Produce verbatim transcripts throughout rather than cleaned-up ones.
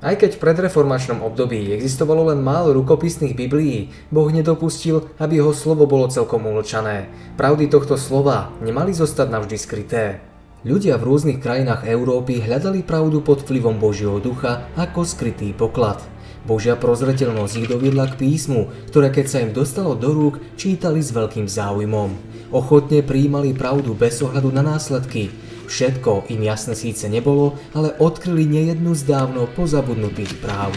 Aj keď v predreformačnom období existovalo len málo rukopisných biblií, Boh nedopustil, aby jeho slovo bolo celkom umlčané. Pravdy tohto slova nemali zostať navždy skryté. Ľudia v rôznych krajinách Európy hľadali pravdu pod vplyvom Božieho ducha ako skrytý poklad. Božia prozreteľnosť ich doviedla k písmu, ktoré keď sa im dostalo do rúk, čítali s veľkým záujmom. Ochotne prijímali pravdu bez ohľadu na následky. Všetko im jasné síce nebolo, ale odkryli nejednu z dávno pozabudnutých práv.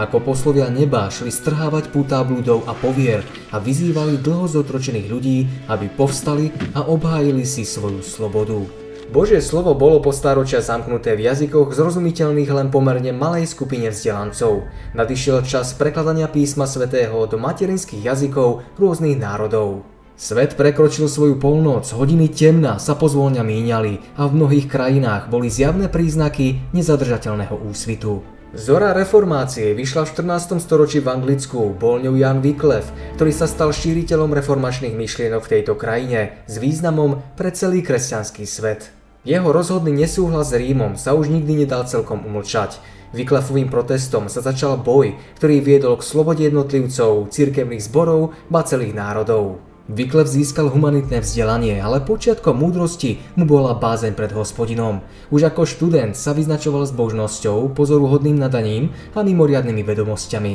Ako poslovia neba šli strhávať pútá bludov a povier a vyzývali dlho zotročených ľudí, aby povstali a obhájili si svoju slobodu. Božie slovo bolo po stáročia zamknuté v jazykoch zrozumiteľných len pomerne malej skupine vzdelancov. Nadišiel čas prekladania písma svätého do materinských jazykov rôznych národov. Svet prekročil svoju polnoc, hodiny temna sa pozvolňa míňali a v mnohých krajinách boli zjavné príznaky nezadržateľného úsvitu. Zora reformácie vyšla v štrnástom storočí v Anglicku, bol ňou Ján Viklef, ktorý sa stal šíriteľom reformačných myšlienok v tejto krajine s významom pre celý kresťanský svet. Jeho rozhodný nesúhlas s Rímom sa už nikdy nedal celkom umlčať. Viklefovým protestom sa začal boj, ktorý viedol k slobode jednotlivcov, cirkevných zborov, ba celých národov. Viklef získal humanitné vzdelanie, ale počiatkom múdrosti mu bola bázeň pred Hospodinom. Už ako študent sa vyznačoval zbožnosťou, pozoruhodným nadaním a mimoriadnymi vedomosťami.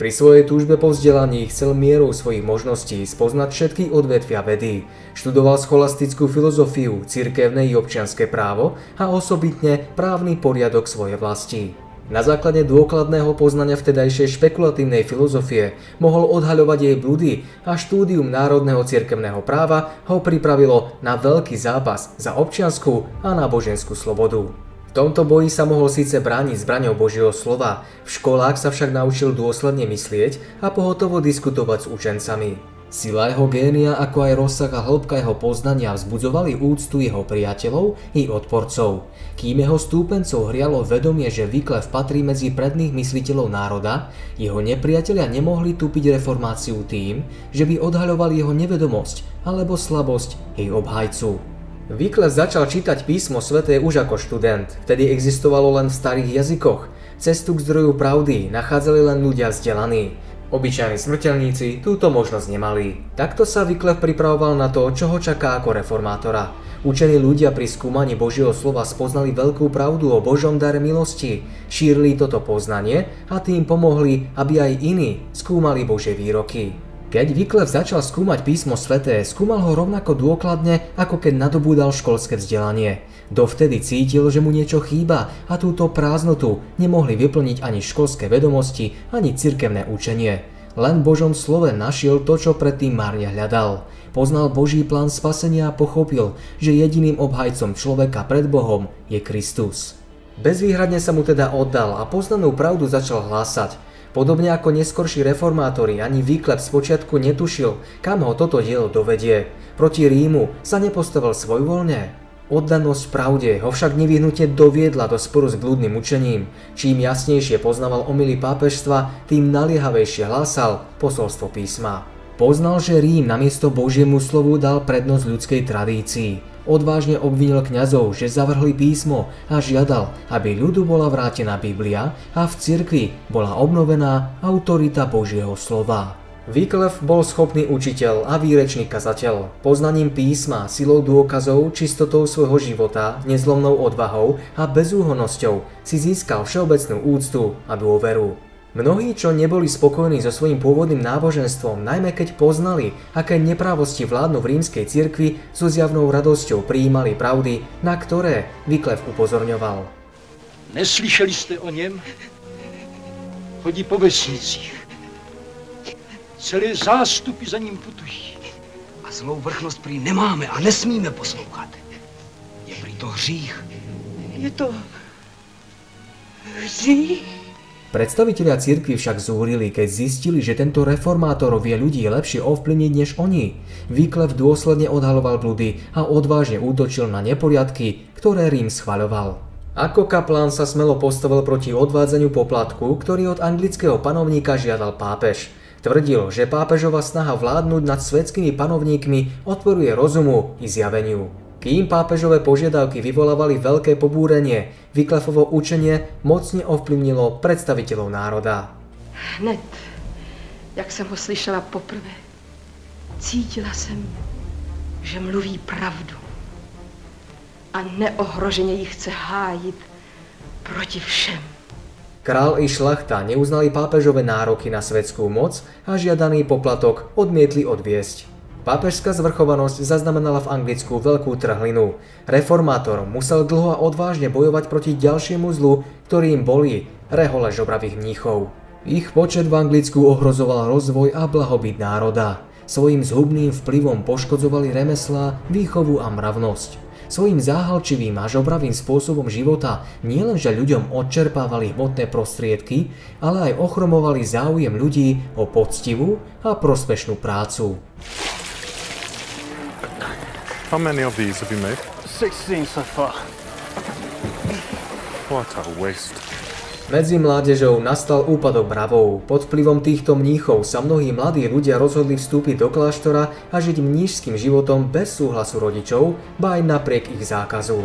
Pri svojej túžbe po vzdelaní chcel mierou svojich možností spoznať všetky odvetvia vedy. Študoval scholastickú filozofiu, cirkevné i občianske právo a osobitne právny poriadok svojej vlasti. Na základe dôkladného poznania vtedajšej špekulatívnej filozofie mohol odhaľovať jej blúdy a štúdium národného cirkevného práva ho pripravilo na veľký zápas za občiansku a náboženskú slobodu. V tomto boji sa mohol síce brániť zbraňou Božieho slova, v školách sa však naučil dôsledne myslieť a pohotovo diskutovať s učencami. Sila jeho génia ako aj rozsah a hĺbka jeho poznania vzbudzovali úctu jeho priateľov i odporcov. Kým jeho stúpencov hrialo vedomie, že Viklef patrí medzi predných mysliteľov národa, jeho nepriatelia nemohli tupiť reformáciu tým, že by odhaľovali jeho nevedomosť alebo slabosť jej obhajcu. Viklef začal čítať písmo sväté už ako študent, vtedy existovalo len v starých jazykoch. Cestu k zdroju pravdy nachádzali len ľudia vzdelaní. Obyčajní smrteľníci túto možnosť nemali. Takto sa Viklef pripravoval na to, čo ho čaká ako reformátora. Učení ľudia pri skúmaní Božieho slova spoznali veľkú pravdu o Božom dare milosti, šírili toto poznanie a tým pomohli, aby aj iní skúmali Božie výroky. Keď Viklef začal skúmať písmo sväté, skúmal ho rovnako dôkladne, ako keď nadobúdal školské vzdelanie. Dovtedy cítil, že mu niečo chýba a túto prázdnotu nemohli vyplniť ani školské vedomosti, ani cirkevné učenie. Len v Božom slove našiel to, čo predtým márne hľadal. Poznal Boží plán spasenia a pochopil, že jediným obhajcom človeka pred Bohom je Kristus. Bezvýhradne sa mu teda oddal a poznanú pravdu začal hlásať. Podobne ako neskorší reformátori, ani Viklef spočiatku netušil, kam ho toto dielo dovedie. Proti Rímu sa nepostavil svojvoľne. Oddanosť pravde ho však nevyhnutne doviedla do sporu s blúdnym učením. Čím jasnejšie poznával omyly pápežstva, tým naliehavejšie hlásal posolstvo písma. Poznal, že Rím namiesto Božiemu slovu dal prednosť ľudskej tradícii. Odvážne obvinil kňazov, že zavrhli písmo a žiadal, aby ľudu bola vrátená Biblia a v cirkvi bola obnovená autorita Božieho slova. Viklef bol schopný učiteľ a výrečný kazateľ. Poznaním písma, silou dôkazov, čistotou svojho života, nezlomnou odvahou a bezúhonnosťou si získal všeobecnú úctu a dôveru. Mnohí, čo neboli spokojní so svojím pôvodným náboženstvom, najmä keď poznali, aké neprávosti vládnu v rímskej cirkvi, so zjavnou radosťou prijímali pravdy, na ktoré Viklef upozorňoval. Neslyšeli ste o ňom? Chodí po vesnicích. Celé zástupy za ním putují. A zlou vrchnost prý nemáme a nesmíme poslouchat. Je prý to hřích. Je to hřích? Predstavitelia cirkvi však zúrili, keď zistili, že tento reformátor vie ľudí lepšie ovplyvniť než oni. Viklef dôsledne odhaľoval bludy a odvážne útočil na neporiadky, ktoré Rím schvaľoval. Ako kaplán sa smelo postavil proti odvádzaniu poplatku, ktorý od anglického panovníka žiadal pápež. Tvrdil, že pápežova snaha vládnuť nad svetskými panovníkmi odporuje rozumu i zjaveniu. Kým pápežové požiadavky vyvolávali veľké pobúrenie, Vyklefovo učenie mocne ovplyvnilo predstaviteľov národa. Hned, jak som ho slyšela poprvé, cítila som, že mluví pravdu a neohroženě ji chce hájit proti všem. Král i šlachta neuznali pápežové nároky na svetskú moc a žiadaný poplatok odmietli odviesť. Pápežská zvrchovanosť zaznamenala v Anglicku veľkú trhlinu. Reformátor musel dlho a odvážne bojovať proti ďalšiemu zlu, ktorým boli rehole žobravých mníchov. Ich počet v Anglicku ohrozoval rozvoj a blahobyt národa. Svojím zhubným vplyvom poškodzovali remeslá, výchovu a mravnosť. Svojím záhalčivým a žobravým spôsobom života nielenže ľuďom odčerpávali hmotné prostriedky, ale aj ochromovali záujem ľudí o poctivú a prospešnú prácu. How many of these have you made? sixteen so far. What a waste. Medzi mládežou nastal úpadok mravov. Pod vplyvom týchto mníchov sa mnohí mladí ľudia rozhodli vstúpiť do kláštora a žiť mníšským životom bez súhlasu rodičov, ba aj napriek ich zákazu.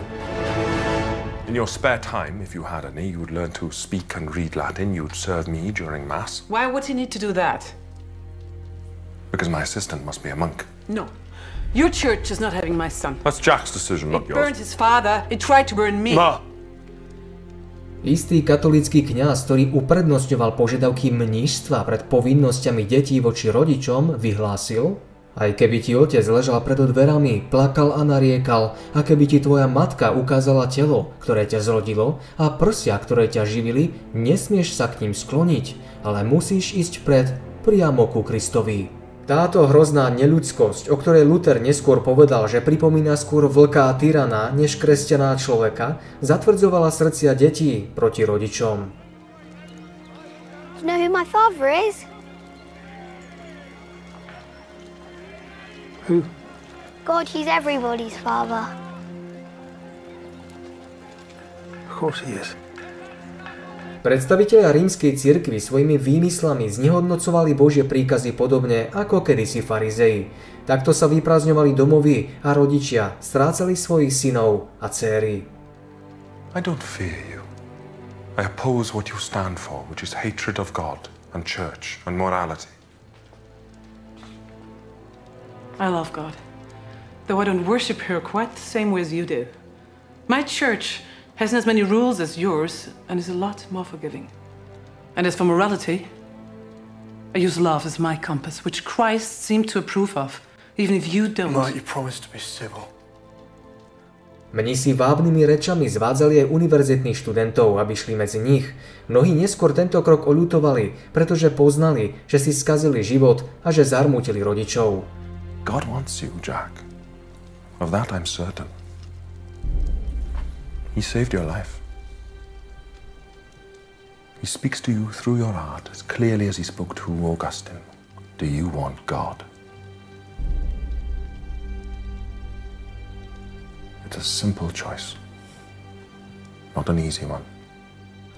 In your spare time, if you had any, you would learn to speak and read Latin. You'd serve me during mass. Why would he need to do that? Because my assistant must be a monk. No. Your church is not having my son. That's Jack's decision, not yours. It burned his father. It tried to burn me. Ma. Istý katolícky kňaz, ktorý uprednostňoval požiadavky mníštva pred povinnosťami detí voči rodičom, vyhlásil: Aj keby ti otec ležal pred dverami, plakal a nariekal, a keby ti tvoja matka ukázala telo, ktoré ťa zrodilo, a prsia, ktoré ťa živili, nesmieš sa k ním skloniť, ale musíš ísť pred, priamo ku Kristovi. Táto hrozná neľudskosť, o ktorej Luther neskôr povedal, že pripomína skôr vlka a tyrana než kresťaná človeka, zatvrdzovala srdcia detí proti rodičom. Do you know who my father is? Who? God, he's everybody's father. Of course he is. Predstavitelia rímskej cirkvi svojimi výmyslami znehodnocovali Božie príkazy podobne ako kedysi farizei. Takto sa vyprázdňovali domovy a rodičia strácali svojich synov a dcéry. I don't fear you. I oppose what you stand for, which is hatred of God and church and morality. I love God, though I don't worship her quite the same way as you do. My church hasn't as many rules as yours and is a lot more forgiving. And as for morality, I use love as my compass, which Christ seemed to approve of, even if you don't. Mike, you promised to be civil. Mnísi vábnymi rečami zvádzali aj univerzitných študentov, aby šli medzi nich. Mnohí neskôr tento krok oľutovali, pretože poznali, že si skazili život a že zarmútili rodičov. God wants you, Jack. Of that I'm certain. He saved your life. He speaks to you through your art as clearly as he spoke to Augustine. Do you want God? It's a simple choice, not an easy one.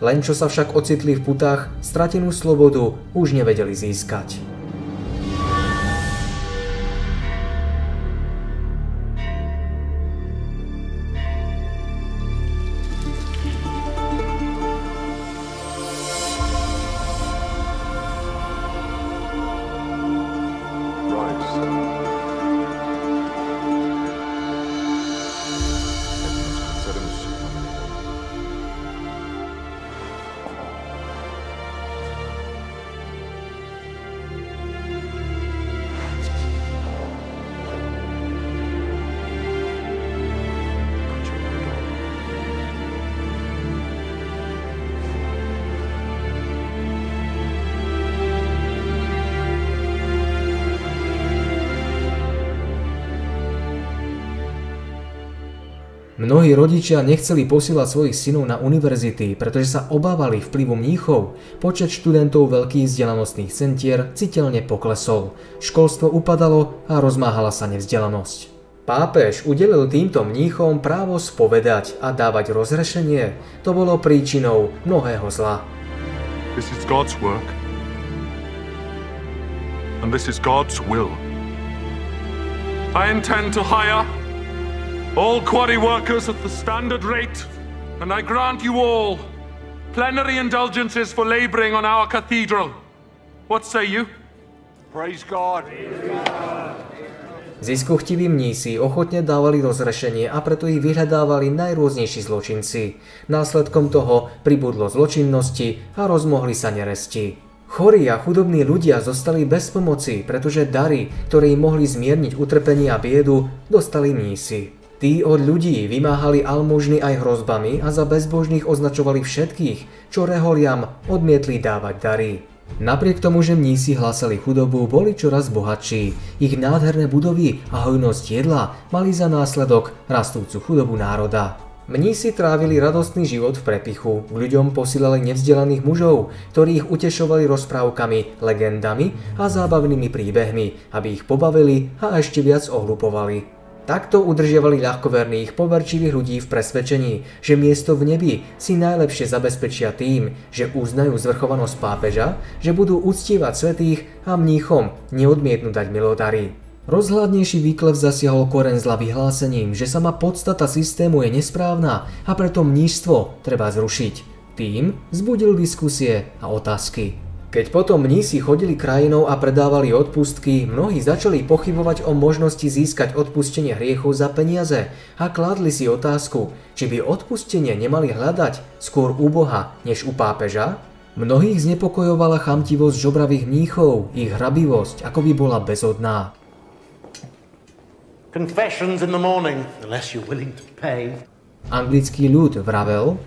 Len čo sa však ocitli v putách, stratenú slobodu už nevedeli získať. Mnohí rodičia nechceli posielať svojich synov na univerzity, pretože sa obávali vplyvu mníchov. Počet študentov veľkých vzdelanostných centier citeľne poklesol. Školstvo upadalo a rozmáhala sa nevzdelanosť. Pápež udelil týmto mníchom právo spovedať a dávať rozrešenie. To bolo príčinou mnohého zla. This is God's work. and this is God's will. I intend to hire all quarry workers at the standard rate, and I grant you all plenary indulgences for laboring on our cathedral. What say you? Praise God. Ziskuchtiví mnísi ochotne dávali rozrešenie a preto ich vyhľadávali najrôznejší zločinci. Následkom toho pribudlo zločinnosti a rozmohli sa neresti. Chorí a chudobní ľudia zostali bez pomoci, pretože dary, ktoré im mohli zmierniť utrpenie a biedu, dostali mnísi. Tí od ľudí vymáhali almužny aj hrozbami a za bezbožných označovali všetkých, čo reholiam odmietli dávať dary. Napriek tomu, že mnísi hlásali chudobu, boli čoraz bohatší. Ich nádherné budovy a hojnosť jedla mali za následok rastúcu chudobu národa. Mnísi trávili radostný život v prepichu, k ľuďom posílali nevzdelaných mužov, ktorí ich utešovali rozprávkami, legendami a zábavnými príbehmi, aby ich pobavili a ešte viac ohlupovali. Takto udržiavali ľahkoverných, poverčivých ľudí v presvedčení, že miesto v nebi si najlepšie zabezpečia tým, že uznajú zvrchovanosť pápeža, že budú uctievať svätých a mníchom neodmietnú dať milodary. Rozhľadnejší Viklef zasiahol koreň zla vyhlásením, že sama podstata systému je nesprávna a preto mníštvo treba zrušiť. Tým vzbudil diskusie a otázky. Keď potom mnísi chodili krajinou a predávali odpustky, mnohí začali pochybovať o možnosti získať odpustenie hriechov za peniaze a kládli si otázku, či by odpustenie nemali hľadať skôr u Boha než u pápeža? Mnohých znepokojovala chamtivosť žobravých mníchov, ich hrabivosť, akoby bola bezodná. Confessions in the morning, unless you're willing to pay. Anglický ľud vravel,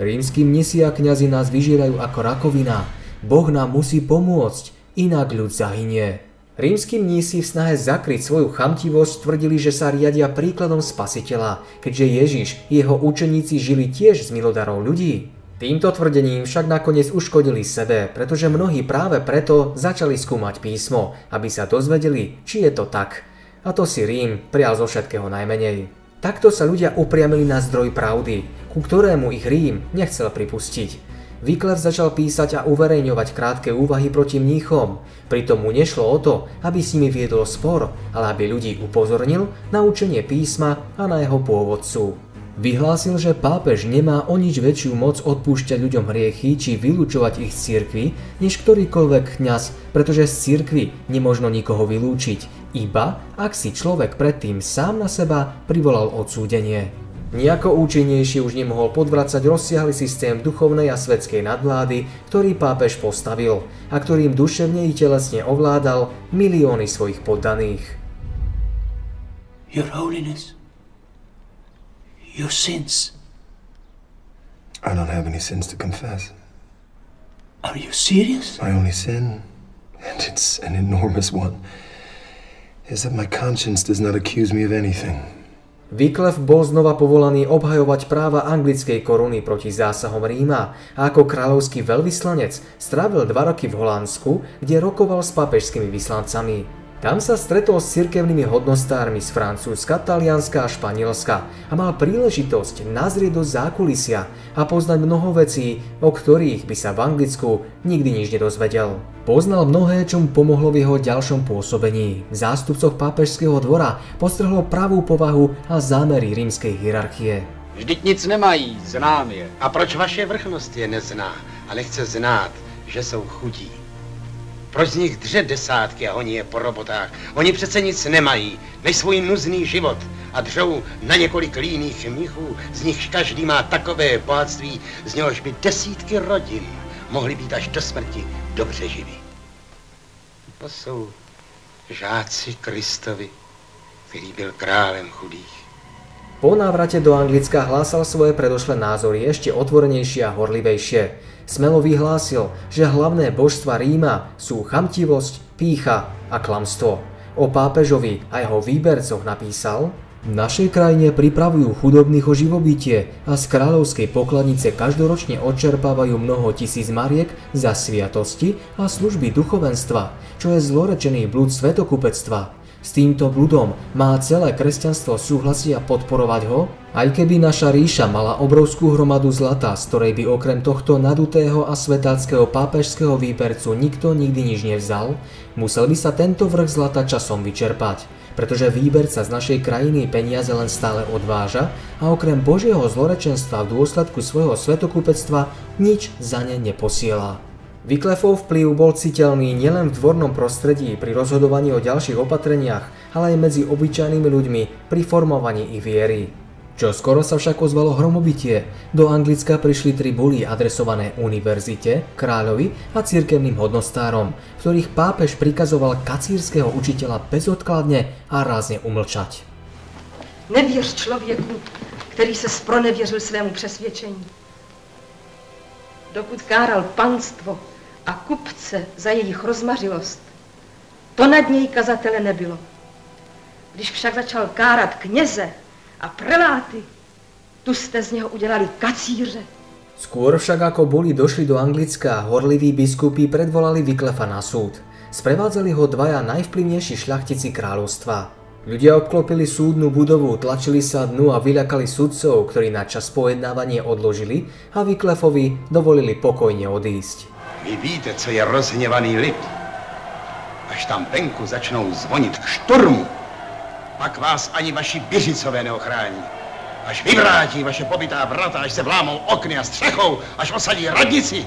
rímski mnisi a kňazi nás vyžierajú ako rakovina. Boh nám musí pomôcť, inak ľud zahynie. Rímski mnísi v snahe zakryť svoju chamtivosť tvrdili, že sa riadia príkladom Spasiteľa, keďže Ježiš i jeho učeníci žili tiež z milodarov ľudí. Týmto tvrdením však nakoniec uškodili sebe, pretože mnohí práve preto začali skúmať písmo, aby sa dozvedeli, či je to tak. A to si Rím prial zo všetkého najmenej. Takto sa ľudia upriamili na zdroj pravdy, ku ktorému ich Rím nechcel pripustiť. Viklef začal písať a uverejňovať krátke úvahy proti mníchom. Pritom mu nešlo o to, aby s nimi viedol spor, ale aby ľudí upozornil na učenie písma a na jeho pôvodcu. Vyhlásil, že pápež nemá o nič väčšiu moc odpúšťať ľuďom hriechy či vylúčovať ich z cirkvi, než ktorýkoľvek kňaz, pretože z cirkvi nemožno nikoho vylúčiť, iba ak si človek predtým sám na seba privolal odsúdenie. Nejako účinnejšie už nemohol podvracať rozsiahly systém duchovnej a svetskej nadvlády, ktorý pápež postavil a ktorým duševne i telesne ovládal milióny svojich poddaných. Your holiness, your sins. I don't have any sins to confess. Are you serious? My only sin, and it's an enormous one, is that my conscience does not accuse me of anything. Viklef bol znova povolaný obhajovať práva anglickej koruny proti zásahom Ríma a ako kráľovský veľvyslanec strávil dva roky v Holandsku, kde rokoval s pápežskými vyslancami. Tam sa stretol s cirkevnými hodnostármi z Francúzska, Talianska a Španielska a mal príležitosť nazrieť do zákulisia a poznať mnoho vecí, o ktorých by sa v Anglicku nikdy nič nedozvedel. Poznal mnohé, čo mu pomohlo v jeho ďalšom pôsobení. V zástupcoch pápežského dvora postrhlo pravú povahu a zámery rímskej hierarchie. Vždyť nic nemají, znám je. A proč vaše vrchnost je nezná a nechce znát, že jsou chudí? Proč z nich dře desátky a honí je po robotách? Oni přece nic nemají, než svůj nuzný život a dřou na několik líných mnichů, z nichž každý má takové bohatství, z něhož by desítky rodin mohli být až do smrti dobře živí. To jsou žáci Kristovi, který byl králem chudých. Po návrate do Anglicka hlásal svoje predošlé názory ešte otvorenejšie a horlivejšie. Smelo vyhlásil, že hlavné božstva Ríma sú chamtivosť, pýcha a klamstvo. O pápežovi a jeho výbercoch napísal: v našej krajine pripravujú chudobných o živobytie a z kráľovskej pokladnice každoročne odčerpávajú mnoho tisíc mariek za sviatosti a služby duchovenstva, čo je zlorečený blúd svetokupectva. S týmto bludom má celé kresťanstvo súhlasiť a podporovať ho, aj keby naša ríša mala obrovskú hromadu zlata, z ktorej by okrem tohto nadutého a svetáckého pápežského výbercu nikto nikdy nič nevzal, musel by sa tento vrch zlata časom vyčerpať, pretože výberca z našej krajiny peniaze len stále odváža a okrem Božieho zlorečenstva v dôsledku svojho svetokúpectva nič za ne neposiela. Viklefov vplyv bol citeľný nielen v dvornom prostredí pri rozhodovaní o ďalších opatreniach, ale aj medzi obyčajnými ľuďmi pri formovaní ich viery. Čo skoro sa však ozvalo hromobitie. Do Anglicka prišli tri buly adresované univerzite, kráľovi a cirkevným hodnostárom, ktorých pápež prikazoval kacírskeho učiteľa bezodkladne a rázne umlčať. Nevierz človeku, ktorý sa spronevieril svému presvedčení. Dokud káral panstvo a kupce za jejich rozmařilost, to nad něj kazatele nebylo. Když však začal kárat kněze a preláty, tu jste z něho udělali kacíře. Skôr však ako boli došli do Anglicka, horliví biskupy predvolali Viklefa na súd. Sprevádzali ho dvaja najvplyvnejší šľachtici kráľovstva. Ľudia obklopili súdnu budovu, tlačili sa dnu a vyľakali sudcov, ktorí na čas pojednávanie odložili a Viklefovi dovolili pokojne odísť. Vy víte, co je rozhnevaný lid. Až tam venku začnou zvoniť k šturmu, pak vás ani vaši biřicové neochrání. Až vyvrátí vaše pobytá vrata, až se vlámou okny a střechou, až osadí radnici,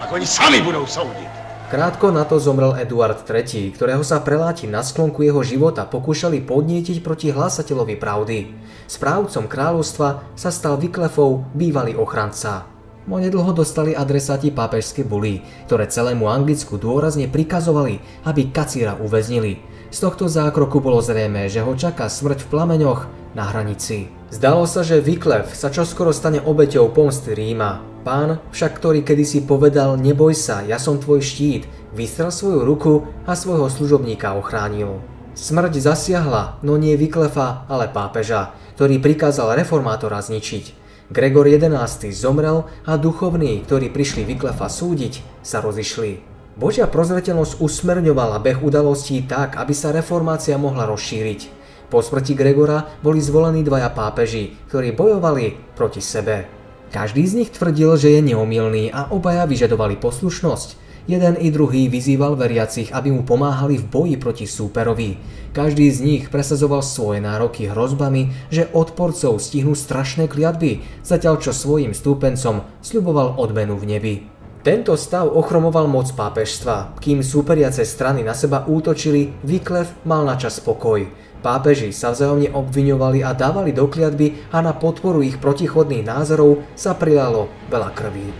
pak oni sami budou soudiť. Krátko na to zomrel Eduard tretí, ktorého sa preláti na sklonku jeho života pokúšali podnietiť proti hlásateľovi pravdy. Správcom kráľovstva sa stal Viklefov bývalý ochranca. Onedlho dostali adresáti pápežské buly, ktoré celému Anglicku dôrazne prikazovali, aby kacíra uväznili. Z tohto zákroku bolo zrejmé, že ho čaká smrť v plameňoch na hranici. Zdalo sa, že Viklef sa čoskoro stane obeťou pomsty Ríma. Pán však, ktorý kedysi povedal, neboj sa, ja som tvoj štít, vystrel svoju ruku a svojho služobníka ochránil. Smrť zasiahla, no nie Viklefa, ale pápeža, ktorý prikázal reformátora zničiť. Gregor jedenásty zomrel a duchovní, ktorí prišli Viklefa súdiť, sa rozišli. Božia prozreteľnosť usmerňovala beh udalostí tak, aby sa reformácia mohla rozšíriť. Po smrti Gregora boli zvolení dvaja pápeži, ktorí bojovali proti sebe. Každý z nich tvrdil, že je neomylný a obaja vyžadovali poslušnosť. Jeden i druhý vyzýval veriacich, aby mu pomáhali v boji proti súperovi. Každý z nich presazoval svoje nároky hrozbami, že odporcov stihnú strašné kliatby, zatiaľ čo svojim stúpencom sľuboval odmenu v nebi. Tento stav ochromoval moc pápežstva. Kým súperiace strany na seba útočili, Viklef mal načas pokoj. Pápeži sa vzájomne obviňovali a dávali do kliatby a na podporu ich protichodných názorov sa prilalo veľa krví.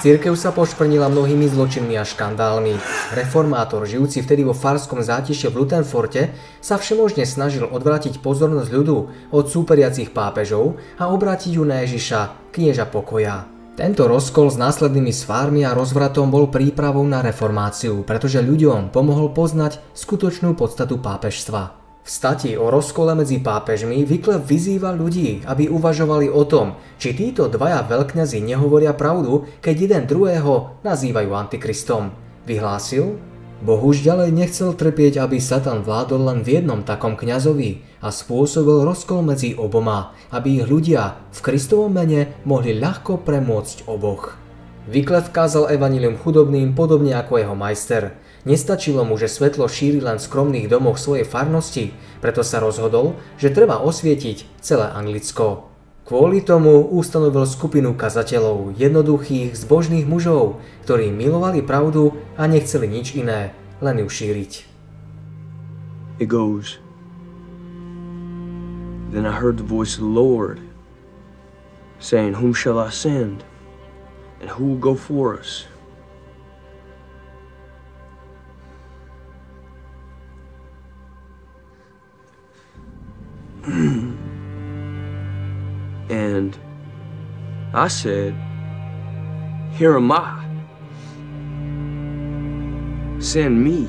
Cirkev sa pošprnila mnohými zločinmi a škandálmi. Reformátor, žijúci vtedy vo farskom zátišie v Lutenforte, sa všemožne snažil odvrátiť pozornosť ľudu od súperiacich pápežov a obrátiť ju na Ježiša, knieža pokoja. Tento rozkol s následnými svármi a rozvratom bol prípravou na reformáciu, pretože ľuďom pomohol poznať skutočnú podstatu pápežstva. V stati o rozkole medzi pápežmi Viklef vyzýva ľudí, aby uvažovali o tom, či títo dvaja veľkňazi nehovoria pravdu, keď jeden druhého nazývajú antikristom. Vyhlásil: Boh už ďalej nechcel trpieť, aby Satan vládol len v jednom takom kňazovi a spôsobil rozkol medzi oboma, aby ich ľudia v Kristovom mene mohli ľahko premôcť oboch. Viklef kázal evanjelium chudobným podobne ako jeho majster. Nestačilo mu, že svetlo šíri len v skromných domoch svojej farnosti, preto sa rozhodol, že treba osvietiť celé Anglicko. Kvôli tomu ustanovil skupinu kazateľov, jednoduchých, zbožných mužov, ktorí milovali pravdu a nechceli nič iné, len ju šíriť. It goes. Then I heard the voice of the Lord, saying, Whom shall I send? And who will go for us? And I said, Here am I. Send me.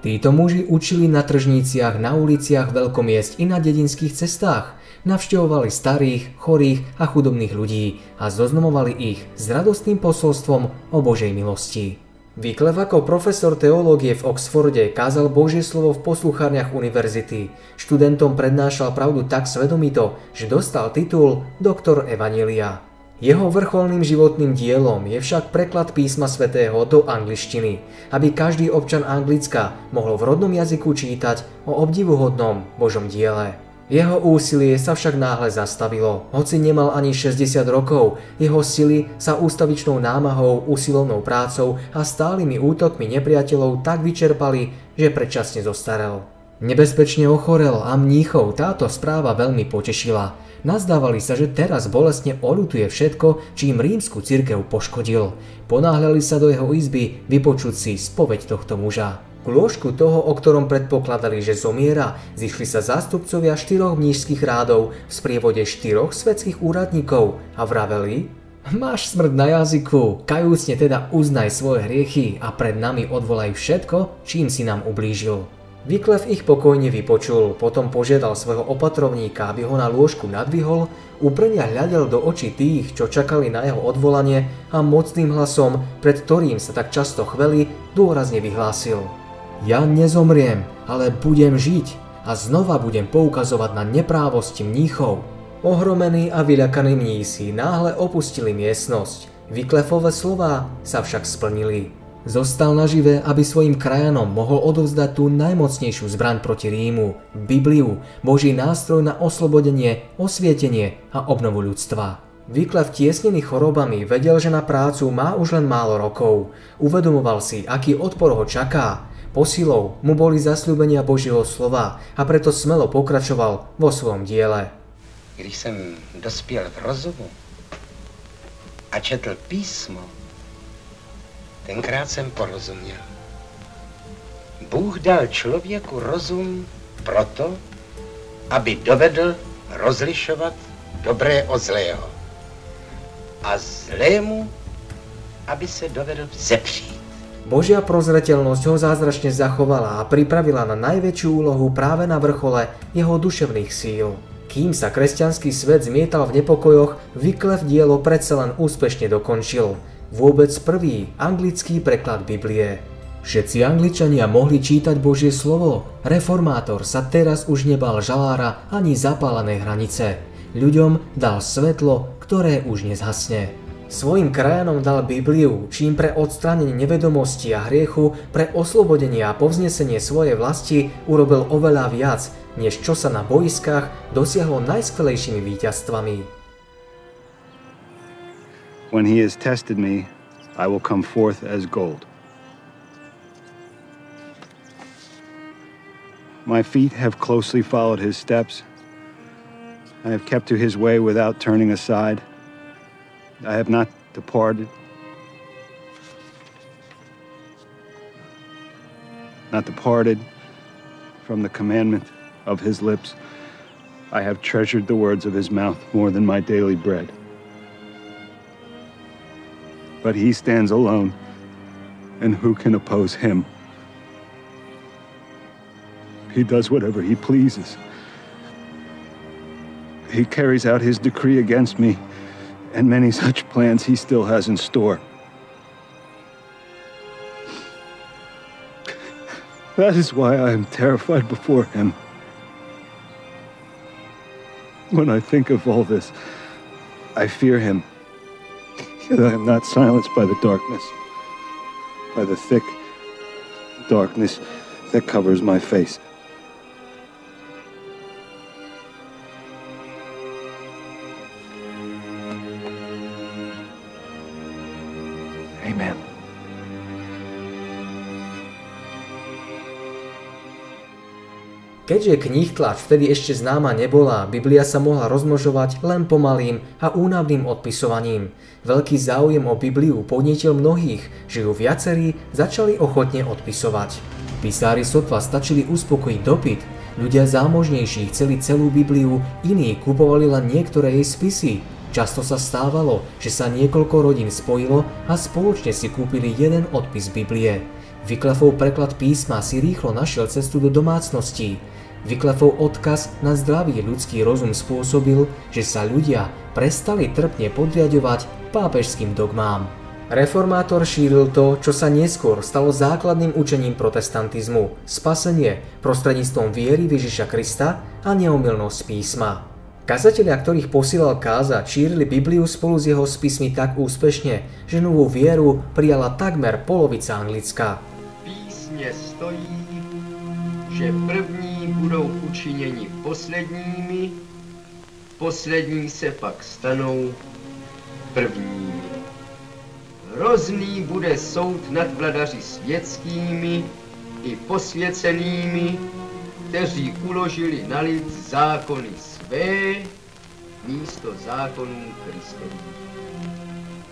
Títo muži učili na tržníciach, na uliciach veľkomiest i na dedinských cestách. Navštevovali starých, chorých a chudobných ľudí a zoznamovali ich s radostným posolstvom o Božej milosti. Viklef ako profesor teológie v Oxforde kázal Božie slovo v posluchárniach univerzity. Študentom prednášal pravdu tak svedomito, že dostal titul Doktor Evanília. Jeho vrcholným životným dielom je však preklad písma svätého do angličtiny, aby každý občan Anglicka mohol v rodnom jazyku čítať o obdivuhodnom Božom diele. Jeho úsilie sa však náhle zastavilo. Hoci nemal ani šesťdesiat rokov, jeho sily sa ústavičnou námahou, usilovnou prácou a stálymi útokmi nepriateľov tak vyčerpali, že predčasne zostarel. Nebezpečne ochorel a mníchov táto správa veľmi potešila. Nazdávali sa, že teraz bolestne oľutuje všetko, čím rímsku cirkev poškodil. Ponáhľali sa do jeho izby vypočuť si spoveď tohto muža. K lôžku toho, o ktorom predpokladali, že zomiera, zišli sa zástupcovia štyroch mníšskych rádov v sprievode štyroch svetských úradníkov a vraveli: "Máš smrť na jazyku, kajúcne teda uznaj svoje hriechy a pred nami odvolaj všetko, čím si nám ublížil." Viklef ich pokojne vypočul, potom požiadal svojho opatrovníka, aby ho na lôžku nadvihol, úprenia hľadel do očí tých, čo čakali na jeho odvolanie a mocným hlasom, pred ktorým sa tak často chveli, dôrazne vyhlásil: "Ja nezomriem, ale budem žiť a znova budem poukazovať na neprávosti mníchov." Ohromení a vyľakaní mnísi náhle opustili miestnosť. Viklefove slová sa však splnili. Zostal nažive, aby svojim krajanom mohol odovzdať tú najmocnejšiu zbraň proti Rímu, Bibliu, Boží nástroj na oslobodenie, osvietenie a obnovu ľudstva. Viklef tiesnený chorobami vedel, že na prácu má už len málo rokov. Uvedomoval si, aký odpor ho čaká. Posilou mu boli zasľúbenia Božieho slova a preto smelo pokračoval vo svojom diele. Když som dospiel v rozumu a četl písmo, tenkrát jsem porozuměl. Bůh dal člověku rozum proto, aby dovedl rozlišovat dobré od zlého a zlému, aby se dovedl vzepřít. Božia prozreteľnosť ho zázračne zachovala a pripravila na najväčšiu úlohu práve na vrchole jeho duševných síl. Kým sa kresťanský svet zmietal v nepokojoch, Viklef dielo predsa len úspešne dokončil. Vôbec prvý anglický preklad Biblie. Všetci Angličania mohli čítať Božie slovo. Reformátor sa teraz už nebal žalára ani zapálenej hranice. Ľuďom dal svetlo, ktoré už nezhasne. Svojim krajanom dal Bibliu, čím pre odstránenie nevedomosti a hriechu, pre oslobodenie a povznesenie svojej vlasti urobil oveľa viac, než čo sa na boiskách dosiahlo najskvelejšími víťazstvami. When he has tested me, I will come forth as gold. My feet have closely followed his steps. I have kept to his way without turning aside. I have not departed. Not departed from the commandment of his lips. I have treasured the words of his mouth more than my daily bread. But he stands alone, and who can oppose him? He does whatever he pleases. He carries out his decree against me, and many such plans he still has in store. That is why I am terrified before him. When I think of all this, I fear him. I am not silenced by the darkness, by the thick darkness that covers my face. Amen. Keďže kníh tlač vtedy ešte známa nebola, Biblia sa mohla rozmnožovať len pomalým a únavným odpisovaním. Veľký záujem o Bibliu podnietil mnohých, že ju viacerí začali ochotne odpisovať. Písári sotva stačili uspokojiť dopyt, ľudia zámožnejší chceli celú Bibliu, iní kupovali len niektoré jej spisy. Často sa stávalo, že sa niekoľko rodín spojilo a spoločne si kúpili jeden odpis Biblie. Viklefov preklad písma si rýchlo našiel cestu do domácností. Viklefov odkaz na zdravý ľudský rozum spôsobil, že sa ľudia prestali trpne podriaďovať pápežským dogmám. Reformátor šíril to, čo sa neskôr stalo základným učením protestantizmu – spasenie prostredníctvom viery Ježiša Krista a neomylnosť písma. Kazatelia, ktorých posílal kázať, šírili Bibliu spolu s jeho spismi tak úspešne, že novú vieru prijala takmer polovica Anglicka. Písne stojí, že první budou učiněni posledními, poslední se pak stanou prvními. Hrozný bude soud nad vladaři světskými i posvěcenými, kteří uložili na lid zákony své místo zákonů Kristových.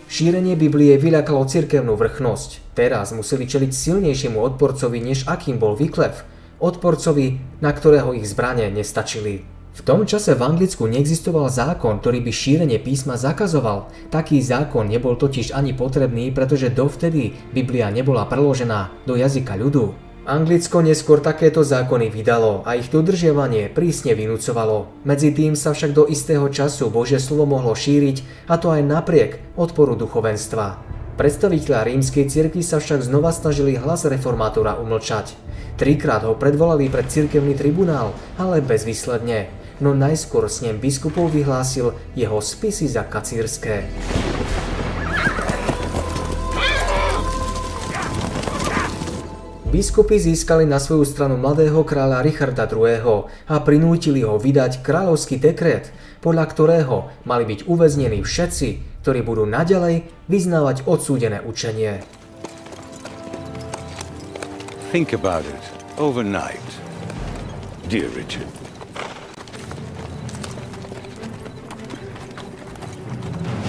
Šírenie Biblie vyľakalo cirkevnú vrchnosť. Teraz museli čeliť silnejšiemu odporcovi, než akým bol Viklef. Odporcovi, na ktorého ich zbrane nestačili. V tom čase v Anglicku neexistoval zákon, ktorý by šírenie písma zakazoval. Taký zákon nebol totiž ani potrebný, pretože dovtedy Biblia nebola preložená do jazyka ľudu. Anglicko neskôr takéto zákony vydalo a ich dodržiavanie prísne vynúcovalo. Medzi tým sa však do istého času Božie slovo mohlo šíriť, a to aj napriek odporu duchovenstva. Predstavitelia rímskej cirkvi sa však znova snažili hlas reformátora umlčať. Trikrát ho predvolali pred cirkevný tribunál, ale bezvýsledne. No najskôr s ním biskupov vyhlásil jeho spisy za kacírske. Biskupy získali na svoju stranu mladého kráľa Richarda druhého a prinútili ho vydať kráľovský dekret, podľa ktorého mali byť uväznení všetci, ktorí budú naďalej vyznávať odsúdené učenie. Think about it overnight, dear Richard.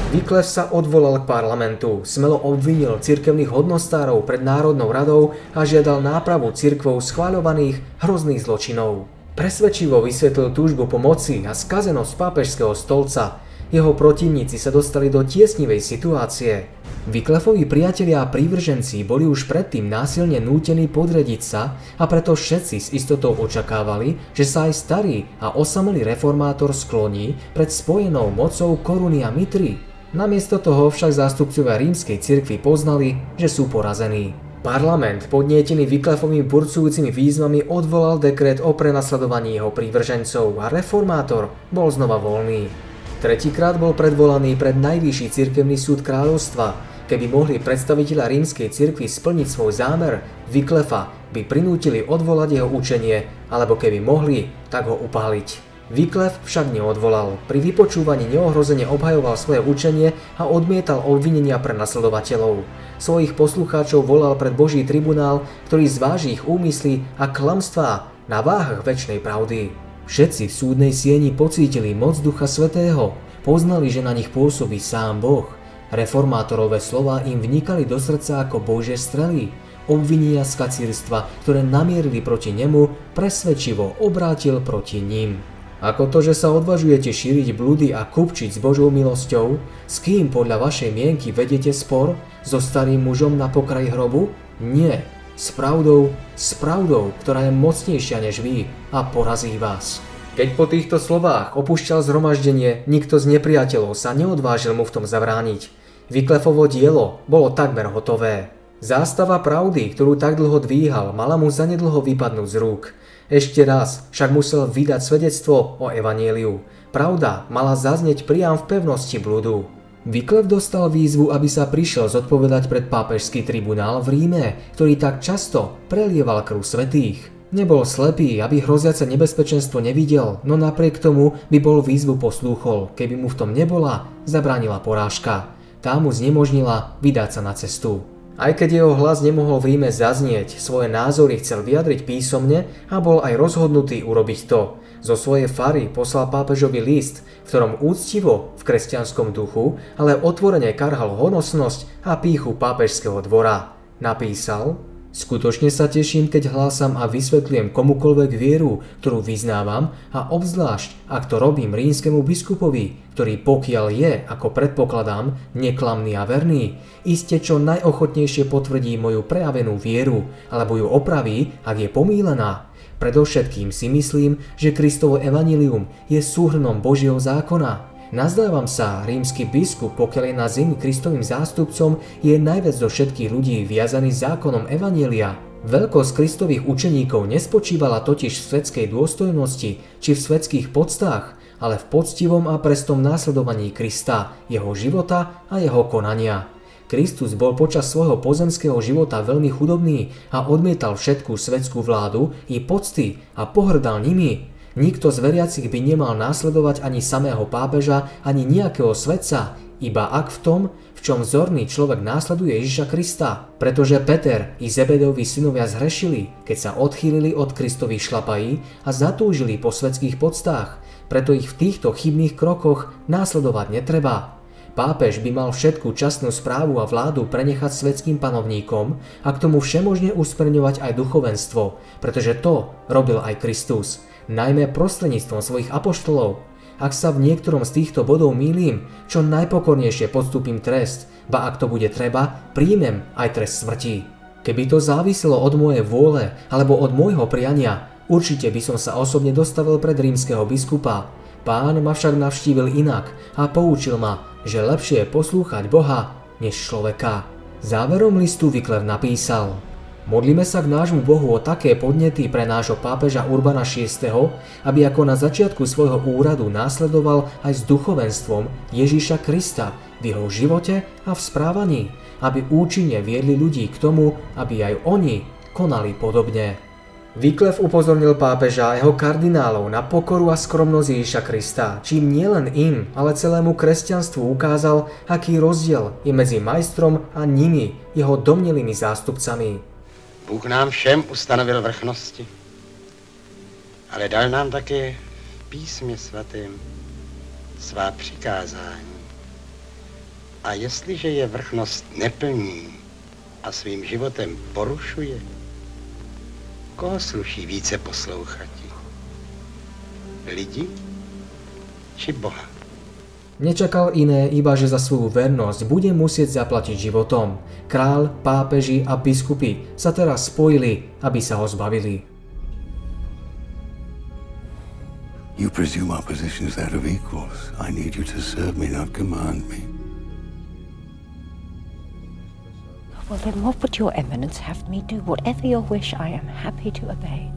Viklef sa odvolal k parlamentu, smelo obvinil cirkevných hodnostárov pred Národnou radou a žiadal nápravu cirkvou schváľovaných hrozných zločinov. Presvedčivo vysvetlil túžbu po moci a skazenosť pápežského stolca. Jeho protivníci sa dostali do tiesnivej situácie. Viklefovi priatelia a prívrženci boli už predtým násilne nútení podrediť sa, a preto všetci s istotou očakávali, že sa aj starý a osamelý reformátor skloní pred spojenou mocou koruny a mitry. Namiesto toho však zástupcovia rímskej cirkvi poznali, že sú porazení. Parlament, podnietený Viklefovými burcujúcimi výzvami, odvolal dekret o prenasledovaní jeho prívržencov a reformátor bol znova voľný. Tretíkrát bol predvolaný pred najvyšší cirkevný súd kráľovstva. Keby mohli predstavitelia rímskej cirkvi splniť svoj zámer, Viklefa by prinútili odvolať jeho učenie, alebo keby mohli, tak ho upáliť. Viklef však neodvolal, pri vypočúvaní neohrozene obhajoval svoje učenie a odmietal obvinenia prenasledovateľov. Svojich poslucháčov volal pred Boží tribunál, ktorý zváži ich úmysly a klamstvá na váhach večnej pravdy. Všetci v súdnej sieni pocítili moc Ducha Svätého, poznali, že na nich pôsobí sám Boh. Reformátorové slová im vnikali do srdca ako Božie strely. Obvinenia z kacírstva, ktoré namierili proti nemu, presvedčivo obrátil proti ním. Ako to, že sa odvažujete šíriť blúdy a kupčiť s Božou milosťou? S kým podľa vašej mienky vedete spor? So starým mužom na pokraji hrobu? Nie. S pravdou, s pravdou, ktorá je mocnejšia než vy a porazí vás. Keď po týchto slovách opúšťal zhromaždenie, nikto z nepriateľov sa neodvážil mu v tom zabrániť. Viklefovo dielo bolo takmer hotové. Zástava pravdy, ktorú tak dlho dvíhal, mala mu zanedlho vypadnúť z rúk. Ešte raz však musel vydať svedectvo o evanjeliu. Pravda mala zaznieť priam v pevnosti blúdu. Viklef dostal výzvu, aby sa prišiel zodpovedať pred pápežský tribunál v Ríme, ktorý tak často prelieval krv svätých. Nebol slepý, aby hroziace nebezpečenstvo nevidel, no napriek tomu by bol výzvu poslúchol, keby mu v tom nebola zabránila porážka. Tá mu znemožnila vydať sa na cestu. Aj keď jeho hlas nemohol v Ríme zaznieť, svoje názory chcel vyjadriť písomne a bol aj rozhodnutý urobiť to. Zo svojej fary poslal pápežovi list, v ktorom úctivo, v kresťanskom duchu, ale otvorene karhal honosnosť a pýchu pápežského dvora. Napísal: Skutočne sa teším, keď hlásam a vysvetľujem komukoľvek vieru, ktorú vyznávam, a obzvlášť, ak to robím rímskemu biskupovi, ktorý pokiaľ je, ako predpokladám, neklamný a verný, iste čo najochotnejšie potvrdí moju prejavenú vieru, alebo ju opraví, ak je pomýlená. Predovšetkým si myslím, že Kristovo evanjelium je súhrnom Božieho zákona. Nazdávam sa, rímsky biskup, pokiaľ je na zemi Kristovým zástupcom, je najviac do všetkých ľudí viazaný zákonom Evanjelia. Veľkosť Kristových učeníkov nespočívala totiž v svetskej dôstojnosti či v svetských poctách, ale v poctivom a prestom následovaní Krista, jeho života a jeho konania. Kristus bol počas svojho pozemského života veľmi chudobný a odmietal všetkú svetskú vládu i pocty a pohrdal nimi. Nikto z veriacich by nemal následovať ani samého pápeža, ani nejakého svetca, iba ak v tom, v čom vzorný človek následuje Ježiša Krista. Pretože Peter i Zebedovi synovia zhrešili, keď sa odchýlili od Kristových šlapají a zatúžili po svetských podstách, preto ich v týchto chybných krokoch následovať netreba. Pápež by mal všetku časnú správu a vládu prenechať svetským panovníkom a k tomu všemožne usmerňovať aj duchovenstvo, pretože to robil aj Kristus, najmä prostredníctvom svojich apoštolov. Ak sa v niektorom z týchto bodov mýlim, čo najpokornejšie podstúpim trest, ba ak to bude treba, príjmem aj trest smrti. Keby to záviselo od mojej vôle alebo od môjho priania, určite by som sa osobne dostavil pred rímskeho biskupa. Pán ma však navštívil inak a poučil ma, že lepšie je poslúchať Boha než človeka. Záverom listu Viklef napísal: Modlíme sa k nášmu Bohu o také podnety pre nášho pápeža Urbana šiesteho, aby ako na začiatku svojho úradu následoval aj s duchovenstvom Ježíša Krista v jeho živote a v správaní, aby účinne viedli ľudí k tomu, aby aj oni konali podobne. Viklef upozornil pápeža a jeho kardinálov na pokoru a skromnosť Ježiša Krista, čím nielen im, ale celému kresťanstvu ukázal, aký rozdiel je medzi majstrom a nimi, jeho domnelými zástupcami. Bůh nám všem ustanovil vrchnosti, ale dal nám také v písmě svatém svá přikázání. A jestliže je vrchnost neplní a svým životem porušuje, koho sluší více poslouchati? Lidi či Boha? Nečakal iné, iba že za svoju vernosť bude musieť zaplatiť životom. Kráľ, pápeži a biskupy sa teraz spojili, aby sa ho zbavili. You presume our position is that of equals. I need you to serve me, not command me. Well, then what would your eminence have me do? Whatever your wish, I am happy to obey.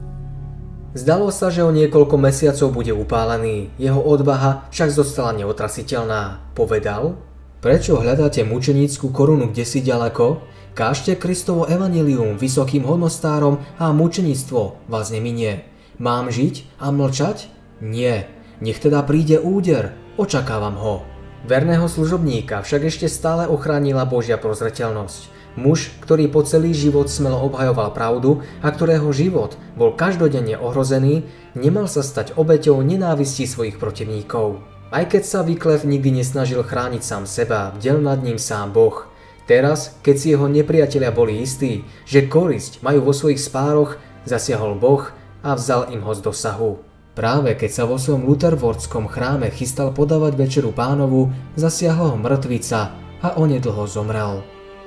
Zdalo sa, že o niekoľko mesiacov bude upálený. Jeho odvaha však zostala neotrasiteľná. Povedal: Prečo hľadáte mučenícku korunu kdesi ďaleko? Kážte Kristovo evanjelium vysokým hodnostárom a mučeníctvo vás neminie. Mám žiť a mlčať? Nie. Nech teda príde úder. Očakávam ho. Verného služobníka však ešte stále ochránila Božia prozreteľnosť. Muž, ktorý po celý život smelo obhajoval pravdu a ktorého život bol každodenne ohrozený, nemal sa stať obeťou nenávisti svojich protivníkov. Aj keď sa Viklef nikdy nesnažil chrániť sám seba, bdel nad ním sám Boh. Teraz, keď si jeho nepriatelia boli istí, že korisť majú vo svojich spároch, zasiahol Boh a vzal im ho z dosahu. Práve keď sa vo svojom Lutherwordskom chráme chystal podávať večeru Pánovu, zasiahla ho mŕtvica a onedlho zomrel.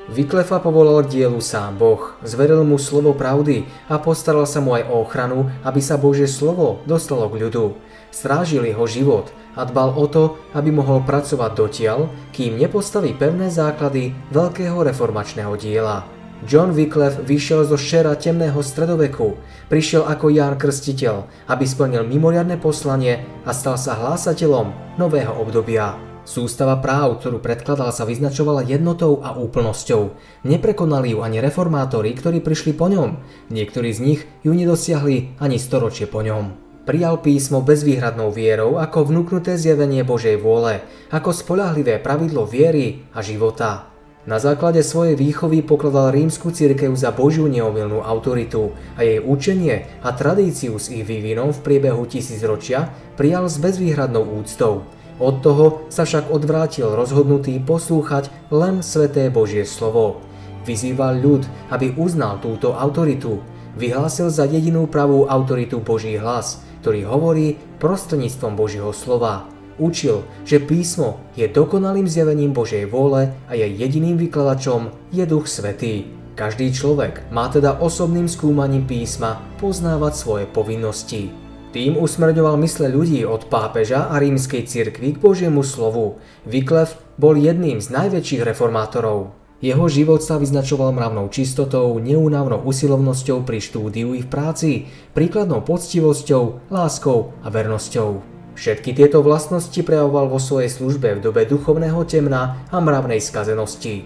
Viklefa povolal k dielu sám Boh, zveril mu slovo pravdy a postaral sa mu aj o ochranu, aby sa Božie slovo dostalo k ľudu. Strážil jeho život a dbal o to, aby mohol pracovať dotiaľ, kým nepostaví pevné základy veľkého reformačného diela. Ján Viklef vyšiel zo šera temného stredoveku, prišiel ako Ján Krstiteľ, aby splnil mimoriadne poslanie a stal sa hlásateľom nového obdobia. Sústava práv, ktorú predkladal, sa vyznačovala jednotou a úplnosťou. Neprekonali ju ani reformátori, ktorí prišli po ňom. Niektorí z nich ju nedosiahli ani storočie po ňom. Prijal písmo bezvýhradnou vierou ako vnúknuté zjavenie Božej vôle, ako spoľahlivé pravidlo viery a života. Na základe svojej výchovy pokladal rímsku cirkev za Božiu neomylnú autoritu a jej učenie a tradíciu s ich vývinom v priebehu tisícročia prijal s bezvýhradnou úctou. Od toho sa však odvrátil rozhodnutý poslúchať len sveté Božie slovo. Vyzýval ľud, aby uznal túto autoritu. Vyhlásil za jedinú pravú autoritu Boží hlas, ktorý hovorí prostredníctvom Božieho slova. Učil, že písmo je dokonalým zjavením Božej vôle a je jediným vykladačom je Duch Svätý. Každý človek má teda osobným skúmaním písma poznávať svoje povinnosti. Tým usmerňoval mysle ľudí od pápeža a rímskej cirkvi k Božiemu slovu. Viklef bol jedným z najväčších reformátorov. Jeho život sa vyznačoval mravnou čistotou, neúnavnou usilovnosťou pri štúdiu i v práci, príkladnou poctivosťou, láskou a vernosťou. Všetky tieto vlastnosti prejavoval vo svojej službe v dobe duchovného temna a mravnej skazenosti.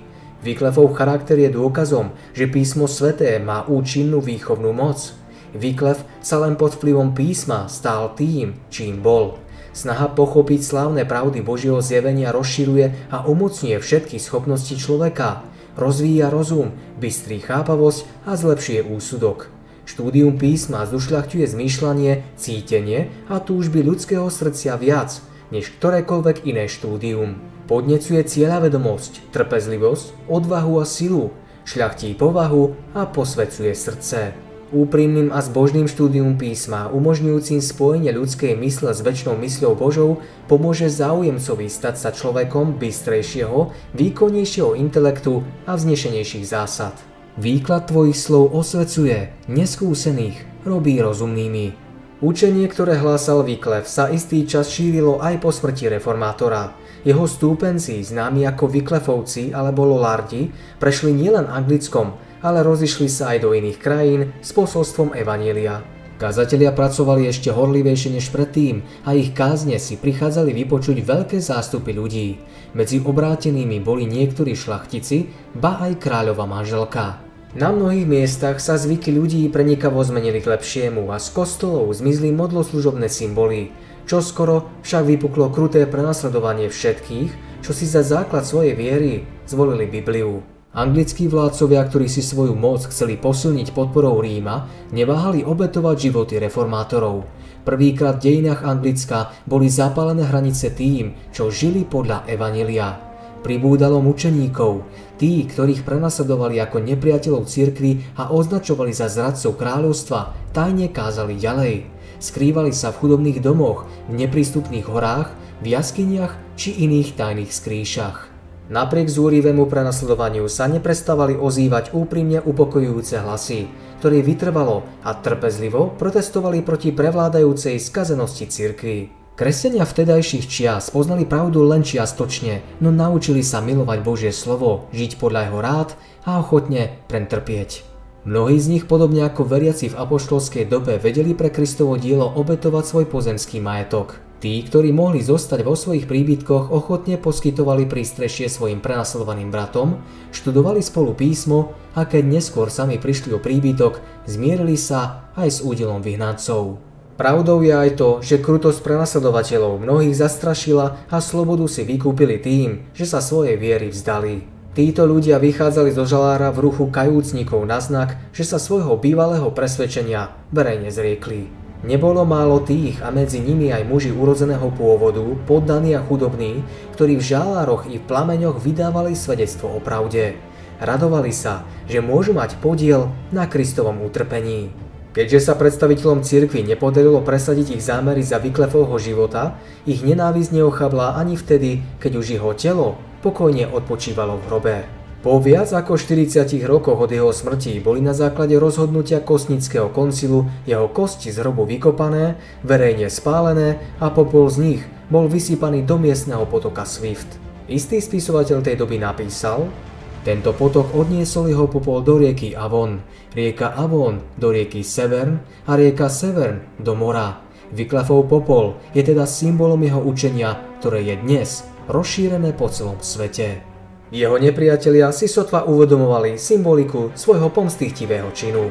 Viklefov charakter je dôkazom, že písmo sväté má účinnú výchovnú moc. Viklef sa len pod vplyvom písma stál tým, čím bol. Snaha pochopiť slávne pravdy Božieho zjavenia rozširuje a umocňuje všetky schopnosti človeka. Rozvíja rozum, bystrí chápavosť a zlepšuje úsudok. Štúdium písma zušľachťuje zmýšľanie, cítenie a túžby ľudského srdcia viac, než ktorékoľvek iné štúdium. Podnecuje cieľavedomosť, trpezlivosť, odvahu a silu, šľachtí povahu a posvecuje srdce. Úprimným a zbožným štúdium písma, umožňujúcim spojenie ľudskej mysle s večnou mysľou Božou, pomôže záujemcovi stať sa človekom bystrejšieho, výkonnejšieho intelektu a vznešenejších zásad. Výklad tvojich slov osvecuje, neskúsených robí rozumnými. Učenie, ktoré hlásal Viklef, sa istý čas šírilo aj po smrti reformátora. Jeho stúpenci, známi ako Viklefovci alebo Lollardi, prešli nielen Anglickom, ale rozišli sa aj do iných krajín s posolstvom Evanielia. Kazatelia pracovali ešte horlivejšie než predtým a ich kázne si prichádzali vypočuť veľké zástupy ľudí. Medzi obrátenými boli niektorí šlachtici, ba aj kráľova manželka. Na mnohých miestach sa zvyky ľudí prenikavo zmenili k lepšiemu a z kostolov zmizli modloslužobné symboly. Čoskoro však vypuklo kruté prenasledovanie všetkých, čo si za základ svojej viery zvolili Bibliu. Anglickí vládcovia, ktorí si svoju moc chceli posilniť podporou Ríma, neváhali obetovať životy reformátorov. Prvýkrát v dejinách Anglicka boli zapálené hranice tým, čo žili podľa Evanília. Pribúdalo mučeníkov, tí, ktorých prenasledovali ako nepriateľov cirkvi a označovali za zradcov kráľovstva, tajne kázali ďalej. Skrývali sa v chudobných domoch, v neprístupných horách, v jaskyniach či iných tajných skrýšach. Napriek zúrivému prenasledovaniu sa neprestávali ozývať úprimne upokojujúce hlasy, ktoré vytrvalo a trpezlivo protestovali proti prevládajúcej skazenosti cirkvi. Kresťania vtedajších čias poznali pravdu len čiastočne, no naučili sa milovať Božie slovo, žiť podľa jeho rád a ochotne preň trpieť. Mnohí z nich, podobne ako veriaci v apoštolskej dobe, vedeli pre Kristovo dielo obetovať svoj pozemský majetok. Tí, ktorí mohli zostať vo svojich príbytkoch, ochotne poskytovali prístrešie svojim prenasledovaným bratom, študovali spolu písmo a keď neskôr sami prišli o príbytok, zmierili sa aj s údelom vyhnancov. Pravdou je aj to, že krutosť prenasledovateľov mnohých zastrašila a slobodu si vykúpili tým, že sa svojej viery vzdali. Títo ľudia vychádzali zo žalára v ruchu kajúcnikov na znak, že sa svojho bývalého presvedčenia verejne zriekli. Nebolo málo tých a medzi nimi aj muži urodzeného pôvodu, poddaní a chudobní, ktorí v žalároch i v plameňoch vydávali svedectvo o pravde. Radovali sa, že môžu mať podiel na Kristovom utrpení. Keďže sa predstaviteľom cirkvi nepodarilo presadiť ich zámery za Viklefovho života, ich nenávisť neochabla ani vtedy, keď už jeho telo pokojne odpočívalo v hrobe. Po viac ako štyridsiatich rokoch od jeho smrti boli na základe rozhodnutia Kostnického koncilu jeho kosti z hrobu vykopané, verejne spálené a popol z nich bol vysypaný do miestneho potoka Swift. Istý spisovateľ tej doby napísal: tento potok odniesol jeho popol do rieky Avon, rieka Avon do rieky Severn a rieka Severn do mora. Viklefov popol je teda symbolom jeho učenia, ktoré je dnes rozšírené po celom svete. Jeho nepriatelia si sotva uvedomovali symboliku svojho pomstichtivého činu.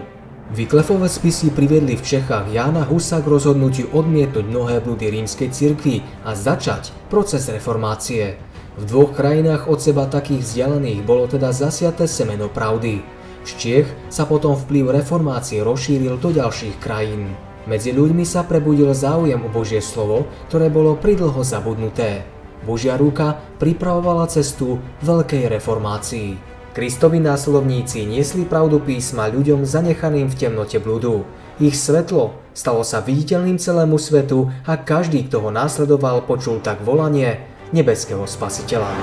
Viklefové spisy priviedli v Čechách Jána Husa k rozhodnutiu odmietnúť mnohé blúdy rímskej cirkvi a začať proces reformácie. V dvoch krajinách od seba takých vzdialených bolo teda zasiaté semeno pravdy. Z Čiech sa potom vplyv reformácie rozšíril do ďalších krajín. Medzi ľuďmi sa prebudil záujem o Božie slovo, ktoré bolo pridlho zabudnuté. Božia ruka pripravovala cestu veľkej reformácii. Kristovi následovníci niesli pravdu písma ľuďom zanechaným v temnote blúdu. Ich svetlo stalo sa viditeľným celému svetu a každý, kto ho následoval, počul tak volanie nebeského spasiteľa.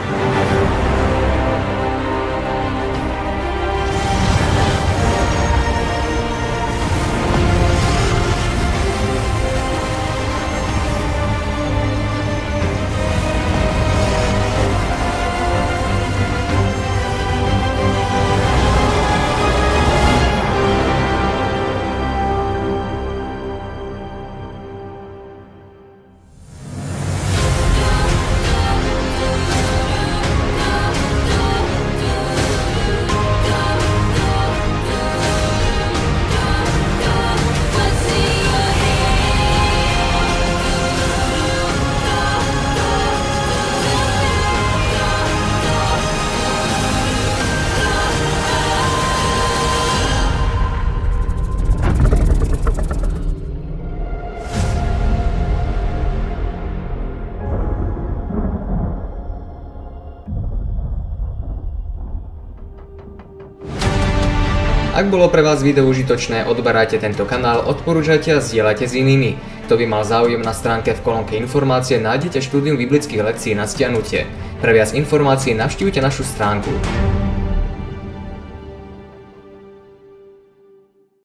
Ak bolo pre vás video užitočné, odberajte tento kanál, odporúčajte a zdieľajte s inými. Kto by mal záujem, na stránke v kolónke informácie nájdete štúdium biblických lekcií na stiahnutie. Pre viac informácií navštívte našu stránku.